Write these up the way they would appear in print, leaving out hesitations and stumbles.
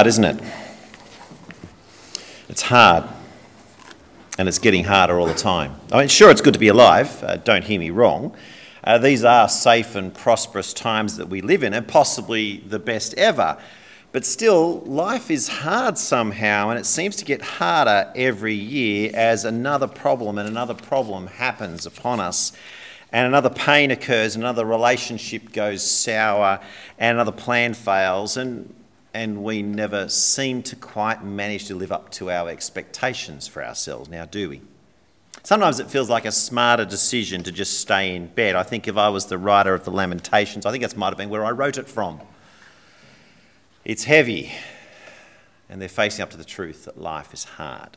hard, isn't it? It's hard, and it's getting harder all the time. I mean, sure, it's good to be alive, don't hear me wrong. These are safe and prosperous times that we live in, and possibly the best ever. But still, life is hard somehow, and it seems to get harder every year as another problem and another problem happens upon us, and another pain occurs, another relationship goes sour, and another plan fails, and we never seem to quite manage to live up to our expectations for ourselves, now do we? Sometimes it feels like a smarter decision to just stay in bed. I think if I was the writer of the Lamentations, I think that might have been where I wrote it from. It's heavy, and they're facing up to the truth that life is hard.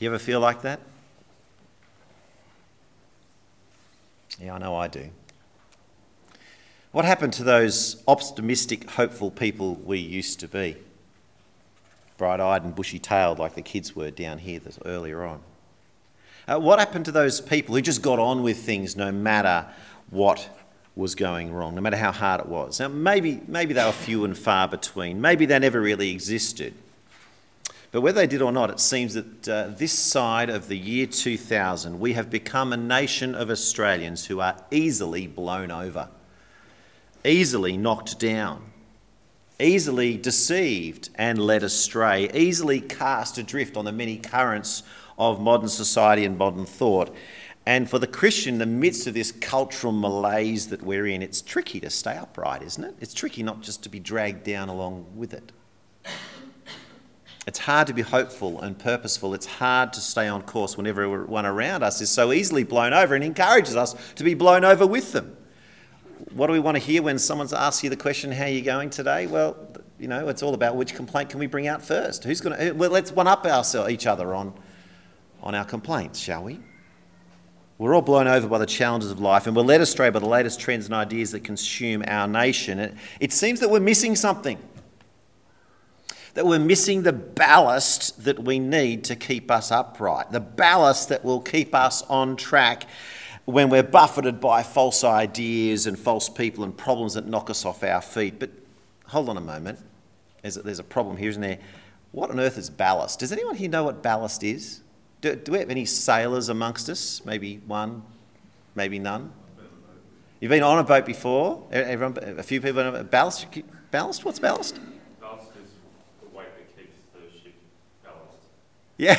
You ever feel like that? Yeah, I know I do. What happened to those optimistic, hopeful people we used to be? Bright-eyed and bushy-tailed like the kids were down here earlier on. What happened to those people who just got on with things no matter what was going wrong, no matter how hard it was? Now, maybe they were few and far between. Maybe they never really existed. But whether they did or not, it seems that this side of the year 2000, we have become a nation of Australians who are easily blown over, easily knocked down, easily deceived and led astray, easily cast adrift on the many currents of modern society and modern thought. And for the Christian, in the midst of this cultural malaise that we're in, it's tricky to stay upright, isn't it? It's tricky not just to be dragged down along with it. It's hard to be hopeful and purposeful. It's hard to stay on course when everyone around us is so easily blown over and encourages us to be blown over with them. What do we want to hear when someone's asked you the question, how are you going today? Well, you know, it's all about which complaint can we bring out first. Let's one-up each other on our complaints, shall we? We're all blown over by the challenges of life, and we're led astray by the latest trends and ideas that consume our nation. It seems that we're missing something, that we're missing the ballast that we need to keep us upright, the ballast that will keep us on track when we're buffeted by false ideas and false people and problems that knock us off our feet. But hold on a moment. There's a problem here, isn't there? What on earth is ballast? Does anyone here know what ballast is? Do we have any sailors amongst us? Maybe one, maybe none. You've been on a boat before? Everyone, a few people know ballast? Ballast? What's ballast? Ballast is the weight that keeps the ship ballast. Yeah.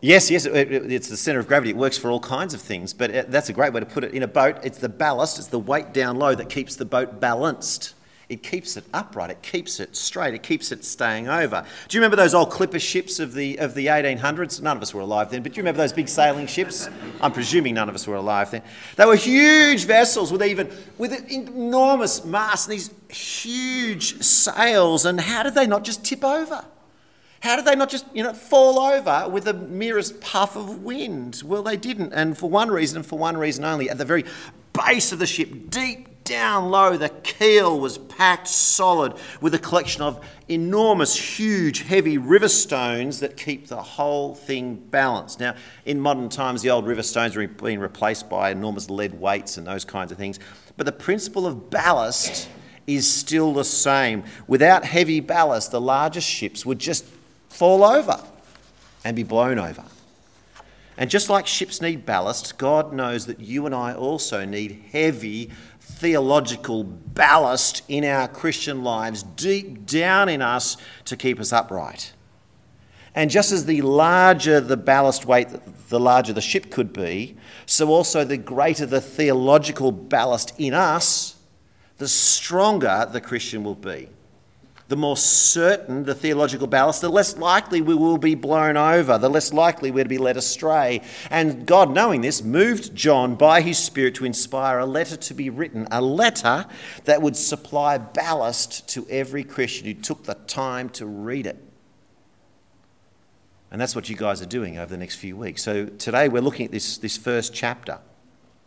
Yes, it's the centre of gravity. It works for all kinds of things, but that's a great way to put it. In a boat, it's the ballast, it's the weight down low that keeps the boat balanced. It keeps it upright, it keeps it straight, it keeps it staying over. Do you remember those old clipper ships of the 1800s? None of us were alive then, but do you remember those big sailing ships? I'm presuming none of us were alive then. They were huge vessels with an enormous mast and these huge sails, and how did they not just tip over? How did they not just, fall over with the merest puff of wind? Well, they didn't, and for one reason and for one reason only. At the very base of the ship, deep down low, the keel was packed solid with a collection of enormous, huge, heavy river stones that keep the whole thing balanced. Now, in modern times, the old river stones are being replaced by enormous lead weights and those kinds of things, but the principle of ballast is still the same. Without heavy ballast, the largest ships would just fall over and be blown over. And just like ships need ballast, God knows that you and I also need heavy theological ballast in our Christian lives, deep down in us, to keep us upright. And just as the larger the ballast weight, the larger the ship could be, so also the greater the theological ballast in us, the stronger the Christian will be. The more certain the theological ballast, the less likely we will be blown over, the less likely we're to be led astray. And God, knowing this, moved John by his Spirit to inspire a letter to be written, a letter that would supply ballast to every Christian who took the time to read it. And that's what you guys are doing over the next few weeks. So today we're looking at this first chapter.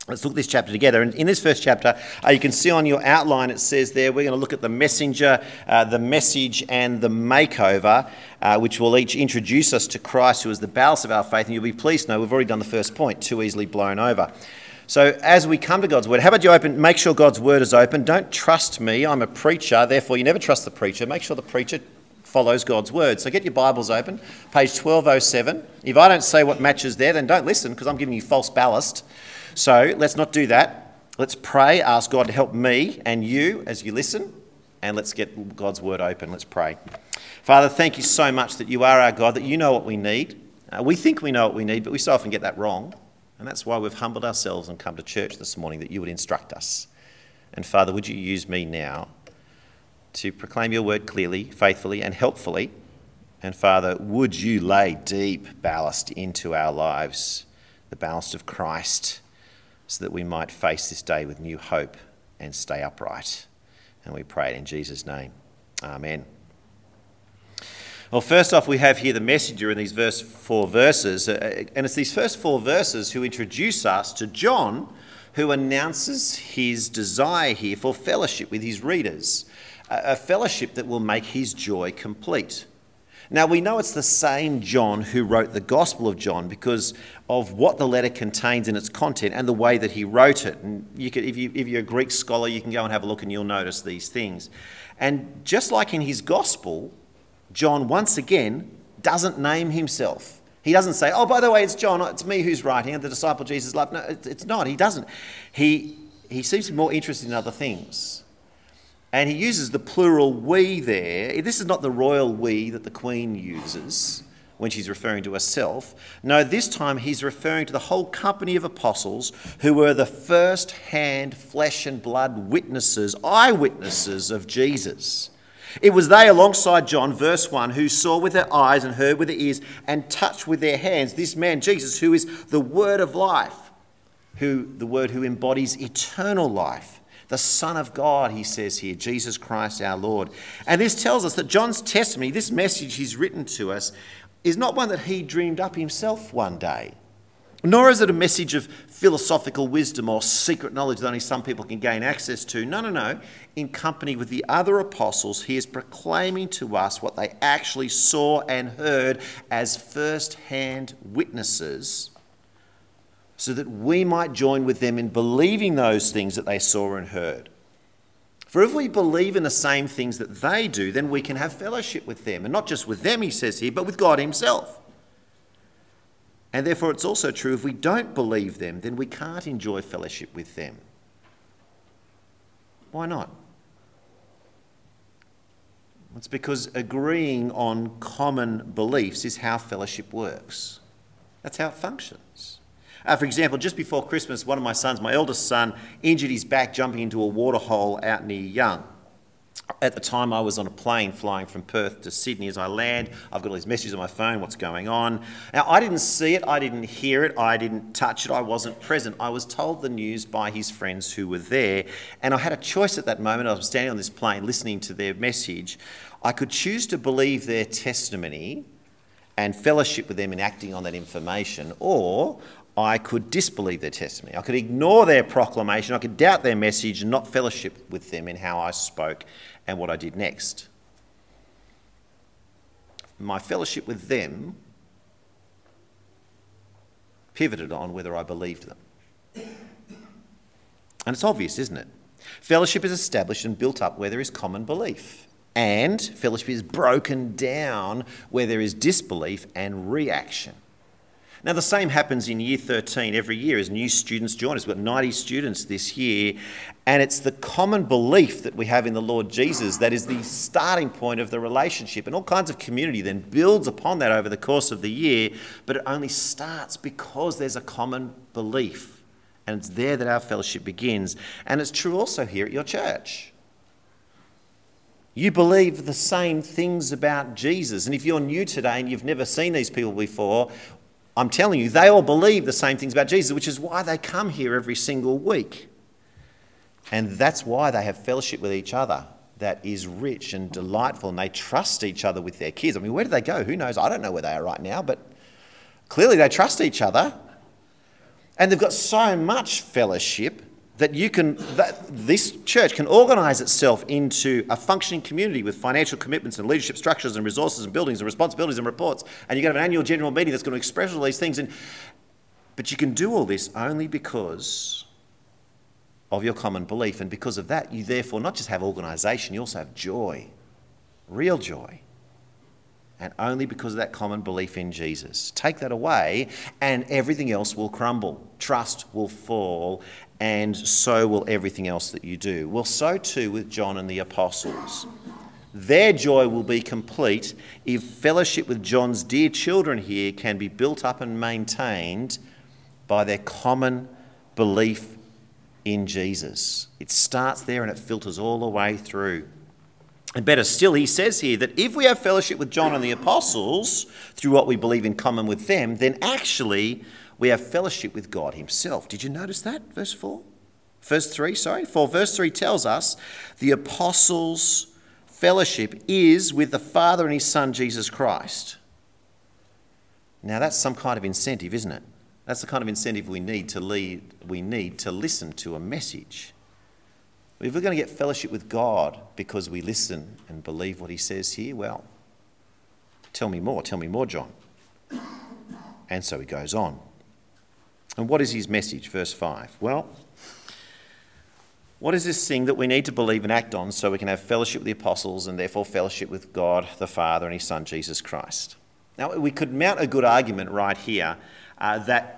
Let's look at this chapter together. And in this first chapter, you can see on your outline, it says there, we're going to look at the messenger, the message, and the makeover, which will each introduce us to Christ, who is the ballast of our faith. And you'll be pleased to know we've already done the first point, too easily blown over. So as we come to God's Word, how about you make sure God's Word is open. Don't trust me, I'm a preacher, therefore you never trust the preacher. Make sure the preacher follows God's Word. So get your Bibles open, page 1207. If I don't say what matches there, then don't listen, because I'm giving you false ballast. So let's not do that. Let's pray, ask God to help me and you as you listen, and let's get God's Word open. Let's pray. Father, thank you so much that you are our God, that you know what we need. We think we know what we need, but we so often get that wrong. And that's why we've humbled ourselves and come to church this morning, that you would instruct us. And Father, would you use me now to proclaim your word clearly, faithfully and helpfully. And Father, would you lay deep ballast into our lives, the ballast of Christ, so that we might face this day with new hope and stay upright. And we pray it in Jesus' name. Amen. Well, first off, we have here the messenger in these four verses, and it's these first four verses who introduce us to John, who announces his desire here for fellowship with his readers, a fellowship that will make his joy complete. Now, we know it's the same John who wrote the Gospel of John because of what the letter contains in its content and the way that he wrote it. And you could, if you're a Greek scholar, you can go and have a look and you'll notice these things. And just like in his Gospel, John, once again, doesn't name himself. He doesn't say, oh, by the way, it's John, it's me who's writing, and the disciple Jesus loved. No, it's not. He doesn't. He seems to be more interested in other things. And he uses the plural we there. This is not the royal we that the Queen uses when she's referring to herself. No, this time he's referring to the whole company of apostles who were the first-hand flesh and blood witnesses, eyewitnesses of Jesus. It was they alongside John, verse 1, who saw with their eyes and heard with their ears and touched with their hands this man, Jesus, who is the word of life, who embodies eternal life, the Son of God, he says here, Jesus Christ our Lord. And this tells us that John's testimony, this message he's written to us, is not one that he dreamed up himself one day. Nor is it a message of philosophical wisdom or secret knowledge that only some people can gain access to. No. In company with the other apostles, he is proclaiming to us what they actually saw and heard as first-hand witnesses, so that we might join with them in believing those things that they saw and heard. For if we believe in the same things that they do, then we can have fellowship with them. And not just with them, he says here, but with God himself. And therefore it's also true, if we don't believe them, then we can't enjoy fellowship with them. Why not? It's because agreeing on common beliefs is how fellowship works. That's how it functions. For example, just before Christmas, one of my sons, my eldest son, injured his back jumping into a water hole out near Yonge. At the time, I was on a plane flying from Perth to Sydney. As I land, I've got all these messages on my phone, what's going on. Now, I didn't see it, I didn't hear it, I didn't touch it, I wasn't present. I was told the news by his friends who were there, and I had a choice at that moment. I was standing on this plane listening to their message. I could choose to believe their testimony and fellowship with them in acting on that information, or I could disbelieve their testimony. I could ignore their proclamation. I could doubt their message and not fellowship with them in how I spoke and what I did next. My fellowship with them pivoted on whether I believed them. And it's obvious, isn't it? Fellowship is established and built up where there is common belief. And fellowship is broken down where there is disbelief and reaction. Now, the same happens in year 13 every year as new students join us. We've got 90 students this year, and it's the common belief that we have in the Lord Jesus that is the starting point of the relationship, and all kinds of community then builds upon that over the course of the year, but it only starts because there's a common belief, and it's there that our fellowship begins. And it's true also here at your church. You believe the same things about Jesus, and if you're new today and you've never seen these people before, I'm telling you, they all believe the same things about Jesus, which is why they come here every single week. And that's why they have fellowship with each other that is rich and delightful, and they trust each other with their kids. I mean, where do they go? Who knows? I don't know where they are right now, but clearly they trust each other. And they've got so much fellowship that this church can organise itself into a functioning community with financial commitments and leadership structures and resources and buildings and responsibilities and reports. And you're going to have an annual general meeting that's going to express all these things. And But you can do all this only because of your common belief. And because of that, you therefore not just have organisation, you also have joy, real joy. And only because of that common belief in Jesus. Take that away and everything else will crumble. Trust will fall, and so will everything else that you do. Well, so too with John and the apostles. Their joy will be complete if fellowship with John's dear children here can be built up and maintained by their common belief in Jesus. It starts there and it filters all the way through. And better still, he says here that if we have fellowship with John and the apostles through what we believe in common with them, then actually we have fellowship with God himself. Did you notice that? Verse 3 tells us the apostles' fellowship is with the Father and his Son, Jesus Christ. Now that's some kind of incentive, isn't it? That's the kind of incentive we need to listen to a message. If we're going to get fellowship with God because we listen and believe what he says here, well, tell me more, John. And so he goes on. And what is his message? Verse 5. Well, what is this thing that we need to believe and act on so we can have fellowship with the apostles and therefore fellowship with God the Father and his Son, Jesus Christ? Now, we could mount a good argument right here that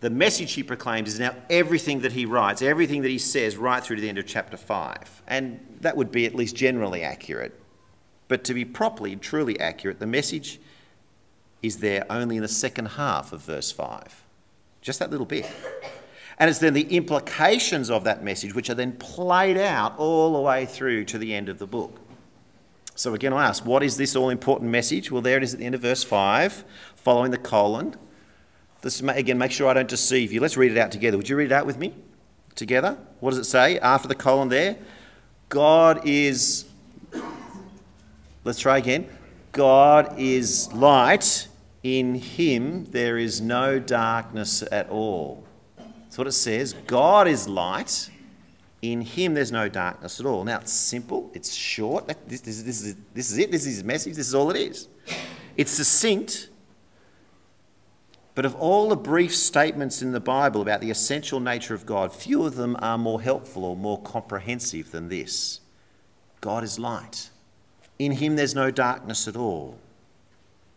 the message he proclaims is now everything that he writes, everything that he says right through to the end of chapter 5. And that would be at least generally accurate. But to be properly, truly accurate, the message is there only in the second half of verse 5. Just that little bit. And it's then the implications of that message which are then played out all the way through to the end of the book. So again, I ask, what is this all-important message? Well, there it is at the end of verse 5, following the colon. This, again, make sure I don't deceive you. Let's read it out together. Would you read it out with me? Together? What does it say after the colon there? God is light. In him there is no darkness at all. That's what it says. God is light. In him there's no darkness at all. Now, it's simple. It's short. This is it. This is his message. This is all it is. It's succinct. But of all the brief statements in the Bible about the essential nature of God, few of them are more helpful or more comprehensive than this. God is light. In him there's no darkness at all.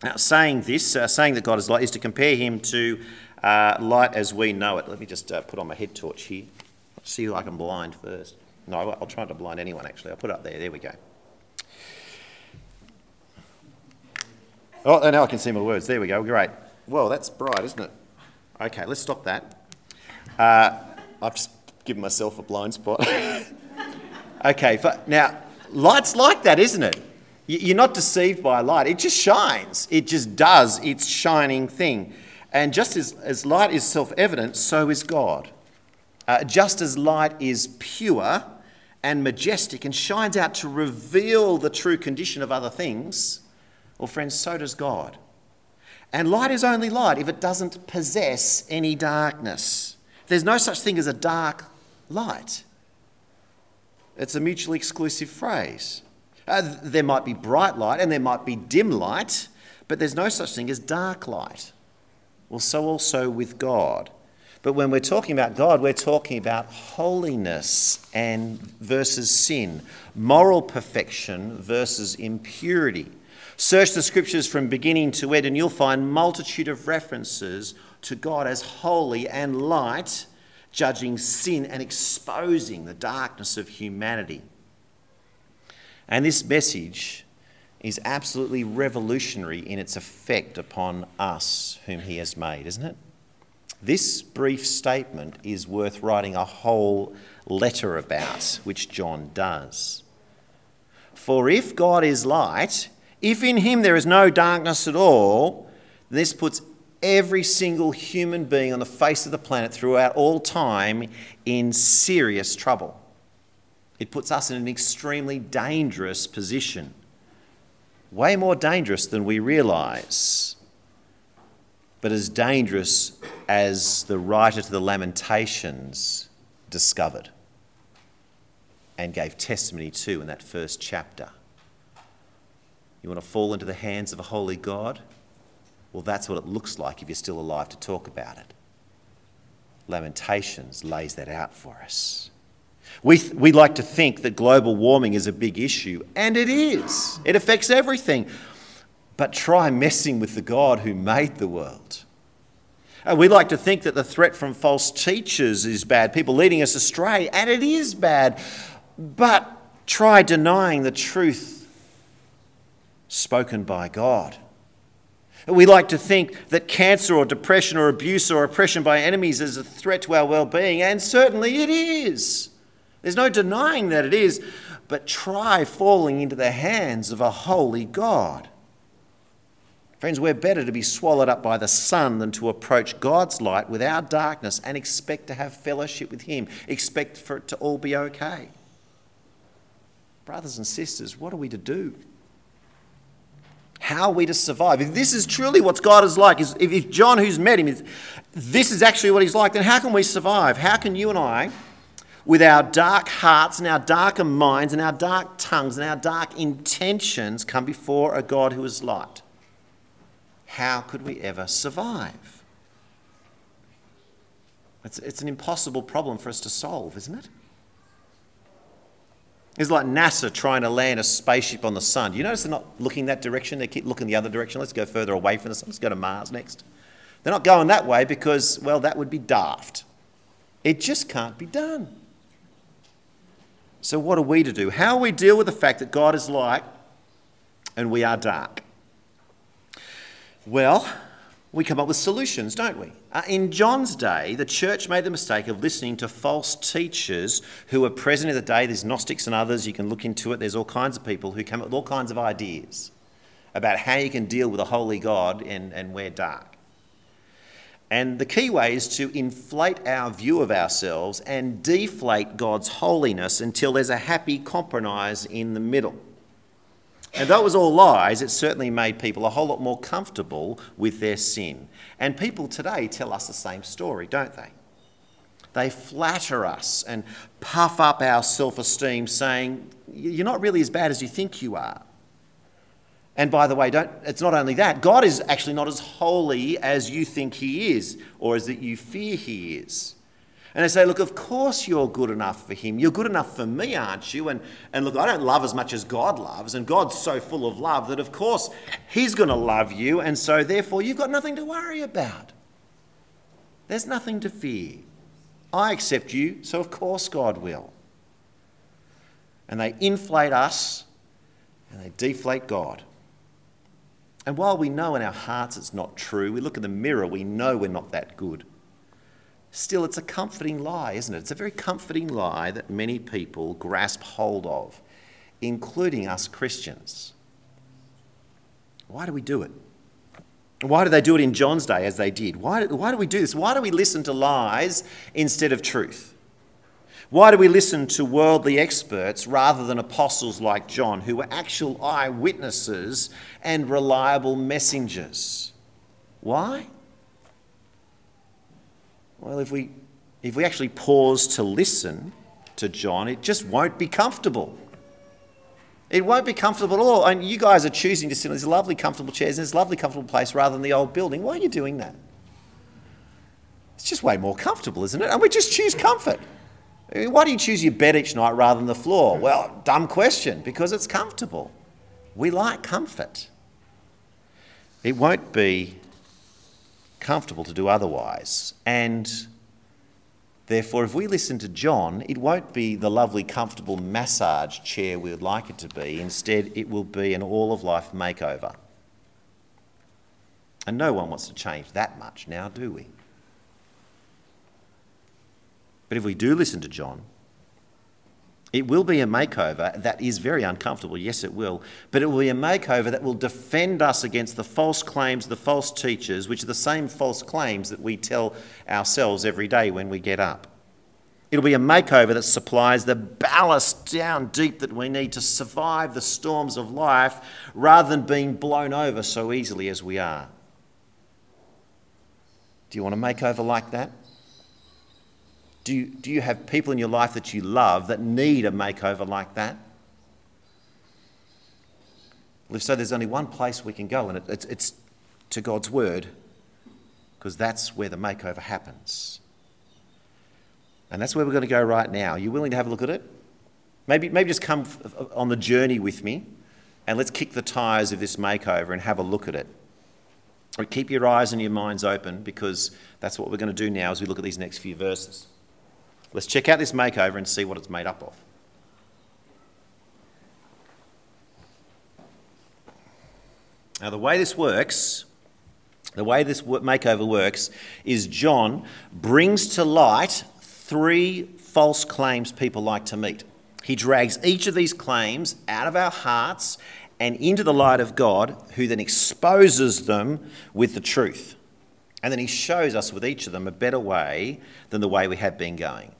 Now, saying that God is light is to compare him to light as we know it. Let me just put on my head torch here. Let's see who I can blind first. No, I'll try not to blind anyone, actually. I'll put it up there. There we go. Oh, now I can see my words. There we go. Great. Well, that's bright, isn't it? Okay, let's stop that. I've just given myself a blind spot. Okay, now, light's like that, isn't it? You're not deceived by light. It just shines. It just does its shining thing. And just as light is self-evident, so is God. Just as light is pure and majestic and shines out to reveal the true condition of other things, well, friends, so does God. And light is only light if it doesn't possess any darkness. There's no such thing as a dark light. It's a mutually exclusive phrase. There might be bright light and there might be dim light, but there's no such thing as dark light. Well, so also with God. But when we're talking about God, we're talking about holiness and versus sin, moral perfection versus impurity. Search the scriptures from beginning to end and you'll find multitude of references to God as holy and light, judging sin and exposing the darkness of humanity. And this message is absolutely revolutionary in its effect upon us whom he has made, isn't it? This brief statement is worth writing a whole letter about, which John does. For if God is light, if in him there is no darkness at all, this puts every single human being on the face of the planet throughout all time in serious trouble. It puts us in an extremely dangerous position. Way more dangerous than we realise, but as dangerous as the writer to the Lamentations discovered and gave testimony to in that first chapter. You want to fall into the hands of a holy God? Well, that's what it looks like if you're still alive to talk about it. Lamentations lays that out for us. We like to think that global warming is a big issue, and it is. It affects everything. But try messing with the God who made the world. And we like to think that the threat from false teachers is bad, people leading us astray, and it is bad. But try denying the truth spoken by God. We like to think that cancer or depression or abuse or oppression by enemies is a threat to our well-being, and certainly it is. There's no denying that it is, but try falling into the hands of a holy God. Friends, we're better to be swallowed up by the sun than to approach God's light with our darkness and expect to have fellowship with him, expect for it to all be okay. Brothers and sisters, what are we to do? How are we to survive? If this is truly what God is like, if John, who's met him, this is actually what he's like, then how can we survive? How can you and I, with our dark hearts and our darker minds and our dark tongues and our dark intentions, come before a God who is light? How could we ever survive? It's an impossible problem for us to solve, isn't it? It's like NASA trying to land a spaceship on the sun. You notice they're not looking that direction. They keep looking the other direction. Let's go further away from the sun. Let's go to Mars next. They're not going that way because, well, that would be daft. It just can't be done. So what are we to do? How we deal with the fact that God is light and we are dark? Well, we come up with solutions, don't we? In John's day, the church made the mistake of listening to false teachers who were present in the day. There's Gnostics and others. You can look into it. There's all kinds of people who come up with all kinds of ideas about how you can deal with a holy God and we're dark. And the key way is to inflate our view of ourselves and deflate God's holiness until there's a happy compromise in the middle. And though it was all lies, it certainly made people a whole lot more comfortable with their sin. And people today tell us the same story, don't they? They flatter us and puff up our self-esteem, saying, you're not really as bad as you think you are. And by the way, it's not only that. God is actually not as holy as you think he is or as that you fear he is. And they say, look, of course you're good enough for him. You're good enough for me, aren't you? And look, I don't love as much as God loves. And God's so full of love that, of course, he's going to love you. And so, therefore, you've got nothing to worry about. There's nothing to fear. I accept you, so of course God will. And they inflate us and they deflate God. And while we know in our hearts it's not true, we look in the mirror, we know we're not that good. Still, it's a comforting lie, isn't it? It's a very comforting lie that many people grasp hold of, including us Christians. Why do we do it? Why do they do it in John's day as they did? Why do we do this? Why do we listen to lies instead of truth? Why do we listen to worldly experts rather than apostles like John, who were actual eyewitnesses and reliable messengers? Why? Well, if we actually pause to listen to John, it just won't be comfortable. It won't be comfortable at all. And you guys are choosing to sit in these lovely, comfortable chairs in this lovely, comfortable place rather than the old building. Why are you doing that? It's just way more comfortable, isn't it? And we just choose comfort. I mean, why do you choose your bed each night rather than the floor? Well, dumb question, because it's comfortable. We like comfort. It won't be comfortable to do otherwise, and therefore if we listen to John, it won't be the lovely comfortable massage chair we would like it to be. Instead, it will be an all of life makeover, and no one wants to change that much now, do we? But if we do listen to John, it will be a makeover that is very uncomfortable, yes it will, but it will be a makeover that will defend us against the false claims, the false teachers, which are the same false claims that we tell ourselves every day when we get up. It'll be a makeover that supplies the ballast down deep that we need to survive the storms of life rather than being blown over so easily as we are. Do you want a makeover like that? Do you have people in your life that you love that need a makeover like that? Well, if so, there's only one place we can go, and it's to God's Word, because that's where the makeover happens. And that's where we're going to go right now. Are you willing to have a look at it? Maybe just come on the journey with me, and let's kick the tires of this makeover and have a look at it. Or keep your eyes and your minds open, because that's what we're going to do now as we look at these next few verses. Let's check out this makeover and see what it's made up of. Now, the way this makeover works is John brings to light three false claims people like to meet. He drags each of these claims out of our hearts and into the light of God, who then exposes them with the truth. And then he shows us with each of them a better way than the way we have been going.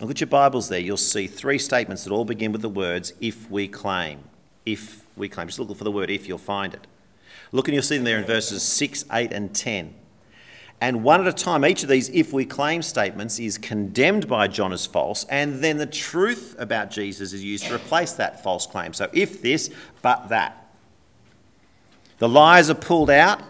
Look at your Bibles there. You'll see three statements that all begin with the words, if we claim. If we claim. Just look for the word if, you'll find it. Look and you'll see them there in verses 6, 8 and 10. And one at a time, each of these if we claim statements is condemned by John as false, and then the truth about Jesus is used to replace that false claim. So if this, but that. The lies are pulled out,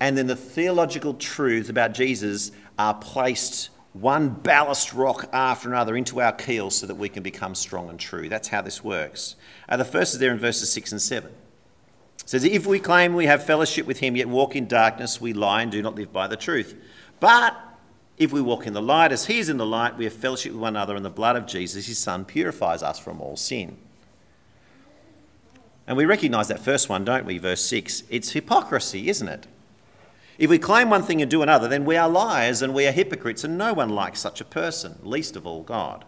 and then the theological truths about Jesus are placed one ballast rock after another into our keels so that we can become strong and true. That's how this works. The first is there in verses 6 and 7. It says, if we claim we have fellowship with him, yet walk in darkness, we lie and do not live by the truth. But if we walk in the light, as he is in the light, we have fellowship with one another, and the blood of Jesus, his son, purifies us from all sin. And we recognise that first one, don't we? Verse 6. It's hypocrisy, isn't it? If we claim one thing and do another, then we are liars and we are hypocrites, and no one likes such a person, least of all God.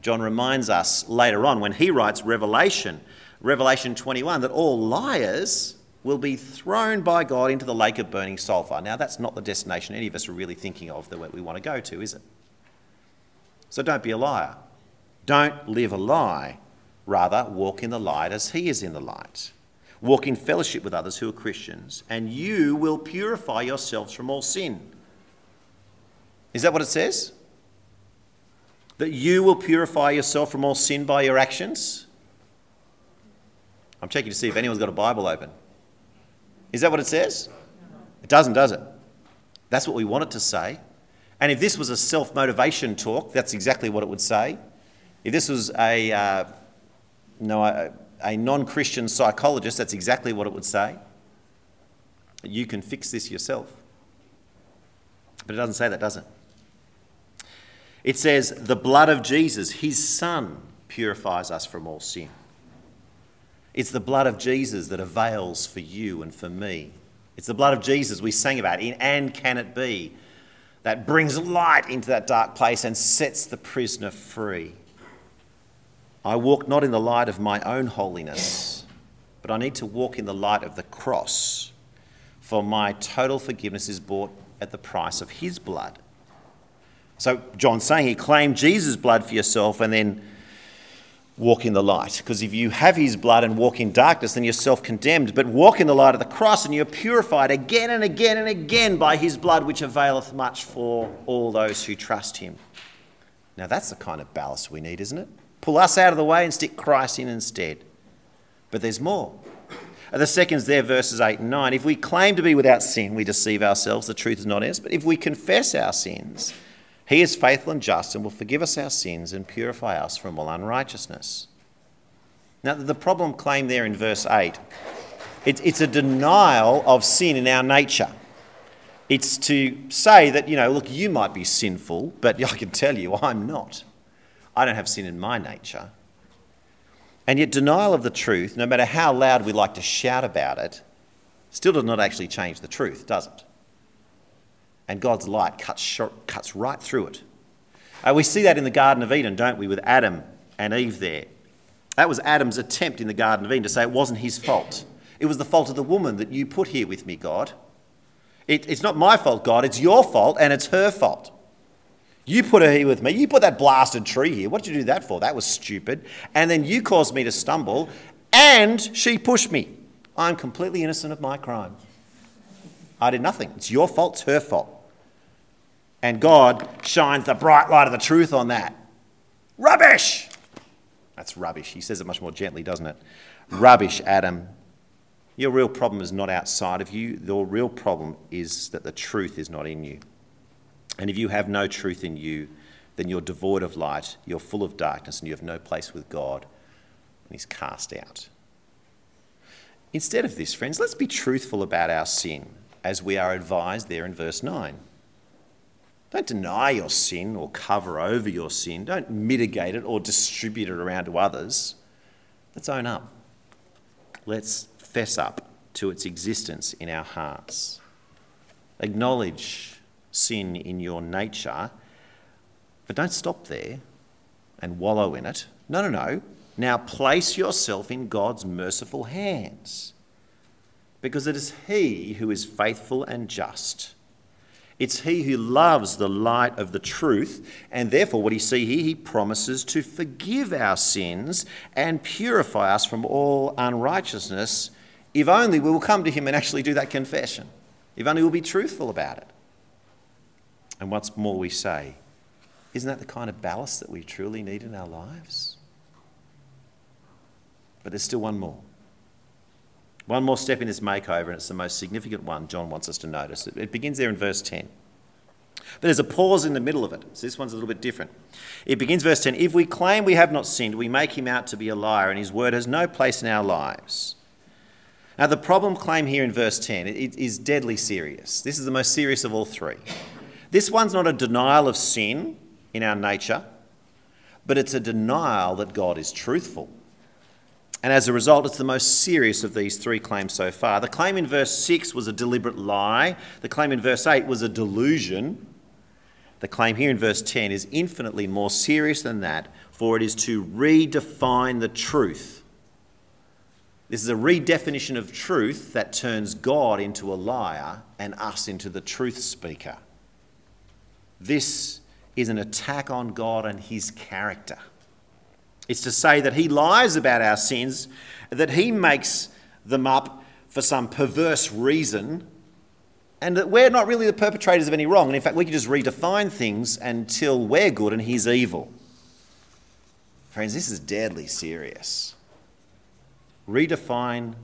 John reminds us later on when he writes Revelation 21, that all liars will be thrown by God into the lake of burning sulfur. Now, that's not the destination any of us are really thinking of that we want to go to, is it? So don't be a liar. Don't live a lie. Rather, walk in the light as he is in the light. Walk in fellowship with others who are Christians, and you will purify yourselves from all sin. Is that what it says? That you will purify yourself from all sin by your actions? I'm checking to see if anyone's got a Bible open. Is that what it says? It doesn't, does it? That's what we want it to say. And if this was a self-motivation talk, that's exactly what it would say. If this was a non-Christian psychologist, that's exactly what it would say. You can fix this yourself. But it doesn't say that, does it? It says, the blood of Jesus, his son, purifies us from all sin. It's the blood of Jesus that avails for you and for me. It's the blood of Jesus we sang about in And Can It Be that brings light into that dark place and sets the prisoner free. I walk not in the light of my own holiness, but I need to walk in the light of the cross, for my total forgiveness is bought at the price of his blood. So John's saying he claimed Jesus' blood for yourself and then walk in the light, because if you have his blood and walk in darkness, then you're self-condemned. But walk in the light of the cross, and you're purified again and again and again by his blood, which availeth much for all those who trust him. Now that's the kind of ballast we need, isn't it? Pull us out of the way and stick Christ in instead. But there's more. The second's there, verses 8 and 9. If we claim to be without sin, we deceive ourselves, the truth is not in us. But if we confess our sins, he is faithful and just and will forgive us our sins and purify us from all unrighteousness. Now, the problem claimed there in verse 8, it's a denial of sin in our nature. It's to say that, look, you might be sinful, but I can tell you I'm not. I don't have sin in my nature. And yet denial of the truth, no matter how loud we like to shout about it, still does not actually change the truth, does it? And God's light cuts right through it. We see that in the Garden of Eden, don't we, with Adam and Eve there. That was Adam's attempt in the Garden of Eden to say it wasn't his fault. It was the fault of the woman that you put here with me, God. It's not my fault, God. It's your fault, and it's her fault. You put her here with me. You put that blasted tree here. What did you do that for? That was stupid. And then you caused me to stumble, and she pushed me. I'm completely innocent of my crime. I did nothing. It's your fault. It's her fault. And God shines the bright light of the truth on that. Rubbish! That's rubbish. He says it much more gently, doesn't it? Rubbish, Adam. Your real problem is not outside of you. Your real problem is that the truth is not in you. And if you have no truth in you, then you're devoid of light, you're full of darkness, and you have no place with God, and he's cast out. Instead of this, friends, let's be truthful about our sin, as we are advised there in verse 9. Don't deny your sin or cover over your sin. Don't mitigate it or distribute it around to others. Let's own up. Let's fess up to its existence in our hearts. Acknowledge sin in your nature, but don't stop there and wallow in it. No. Now place yourself in God's merciful hands, because it is he who is faithful and just. It's he who loves the light of the truth, and therefore what you see here, he promises to forgive our sins and purify us from all unrighteousness, if only we will come to him and actually do that confession, if only we'll be truthful about it. And once more we say, isn't that the kind of ballast that we truly need in our lives? But there's still one more. One more step in this makeover, and it's the most significant one John wants us to notice. It begins there in verse 10. But there's a pause in the middle of it, so this one's a little bit different. It begins verse 10, if we claim we have not sinned, we make him out to be a liar, and his word has no place in our lives. Now the problem claim here in verse 10, it is deadly serious. This is the most serious of all three. This one's not a denial of sin in our nature, but it's a denial that God is truthful. And as a result, it's the most serious of these three claims so far. The claim in verse 6 was a deliberate lie. The claim in verse 8 was a delusion. The claim here in verse 10 is infinitely more serious than that, for it is to redefine the truth. This is a redefinition of truth that turns God into a liar and us into the truth speaker. This is an attack on God and his character. It's to say that he lies about our sins, that he makes them up for some perverse reason, and that we're not really the perpetrators of any wrong. And in fact, we can just redefine things until we're good and he's evil. Friends, this is deadly serious. Redefine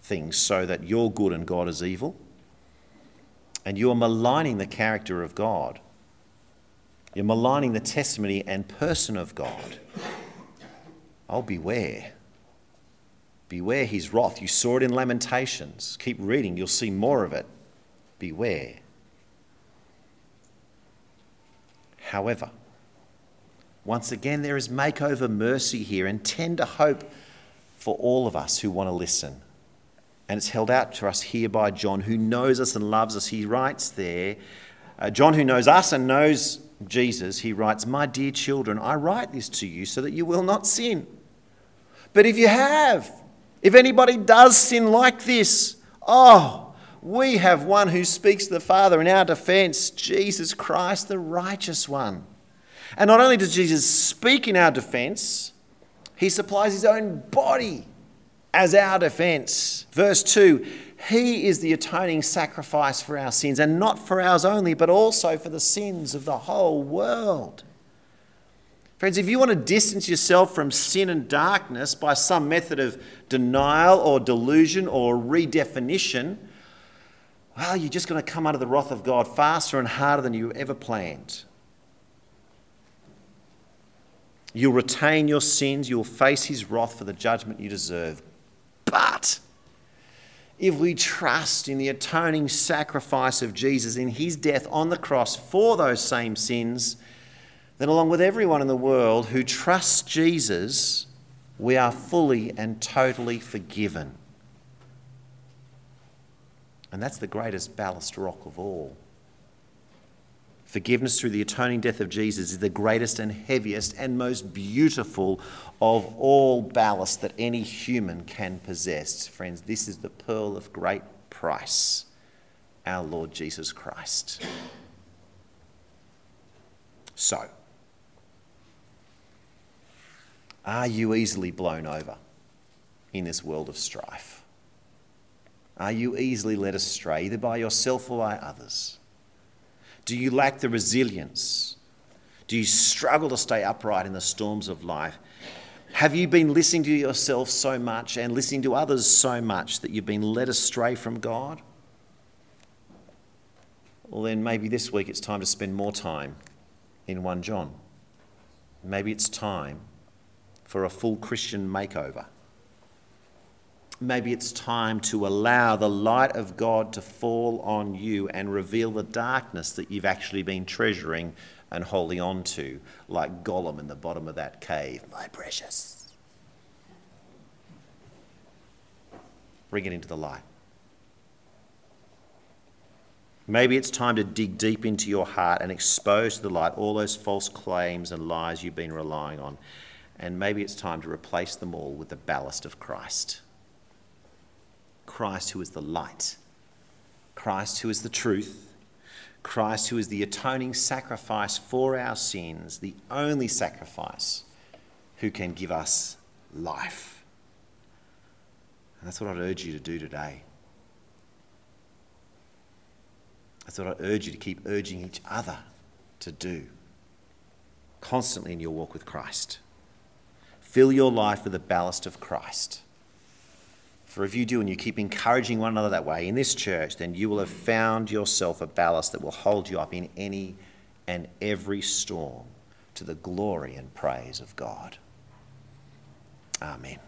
things so that you're good and God is evil, and you're maligning the character of God. You're maligning the testimony and person of God. Oh, beware. Beware his wrath. You saw it in Lamentations. Keep reading, you'll see more of it. Beware. However, once again, there is makeover mercy here and tender hope for all of us who want to listen. And it's held out to us here by John, who knows us and loves us. He writes there, John, who knows us and knows Jesus, he writes, my dear children, I write this to you so that you will not sin. But if you have, if anybody does sin like this, we have one who speaks to the Father in our defense, Jesus Christ, the righteous one. And not only does Jesus speak in our defense, he supplies his own body as our defense. Verse 2, he is the atoning sacrifice for our sins, and not for ours only, but also for the sins of the whole world. Friends, if you want to distance yourself from sin and darkness by some method of denial or delusion or redefinition, well, you're just going to come under the wrath of God faster and harder than you ever planned. You'll retain your sins, you'll face his wrath for the judgment you deserve. But if we trust in the atoning sacrifice of Jesus in his death on the cross for those same sins, then along with everyone in the world who trusts Jesus, we are fully and totally forgiven. And that's the greatest ballast rock of all. Forgiveness through the atoning death of Jesus is the greatest and heaviest and most beautiful of all ballast that any human can possess. Friends, this is the pearl of great price, our Lord Jesus Christ. So, are you easily blown over in this world of strife? Are you easily led astray, either by yourself or by others? Do you lack the resilience? Do you struggle to stay upright in the storms of life? Have you been listening to yourself so much and listening to others so much that you've been led astray from God? Well, then maybe this week it's time to spend more time in 1 John. Maybe it's time for a full Christian makeover. Maybe it's time to allow the light of God to fall on you and reveal the darkness that you've actually been treasuring and holding on to, like Gollum in the bottom of that cave. My precious. Bring it into the light. Maybe it's time to dig deep into your heart and expose to the light all those false claims and lies you've been relying on. And maybe it's time to replace them all with the ballast of Christ. Christ who is the light, Christ who is the truth, Christ who is the atoning sacrifice for our sins, the only sacrifice who can give us life. And that's what I'd urge you to do today. That's what I'd urge you to keep urging each other to do constantly in your walk with Christ. Fill your life with the ballast of Christ. For if you do and you keep encouraging one another that way in this church, then you will have found yourself a ballast that will hold you up in any and every storm to the glory and praise of God. Amen.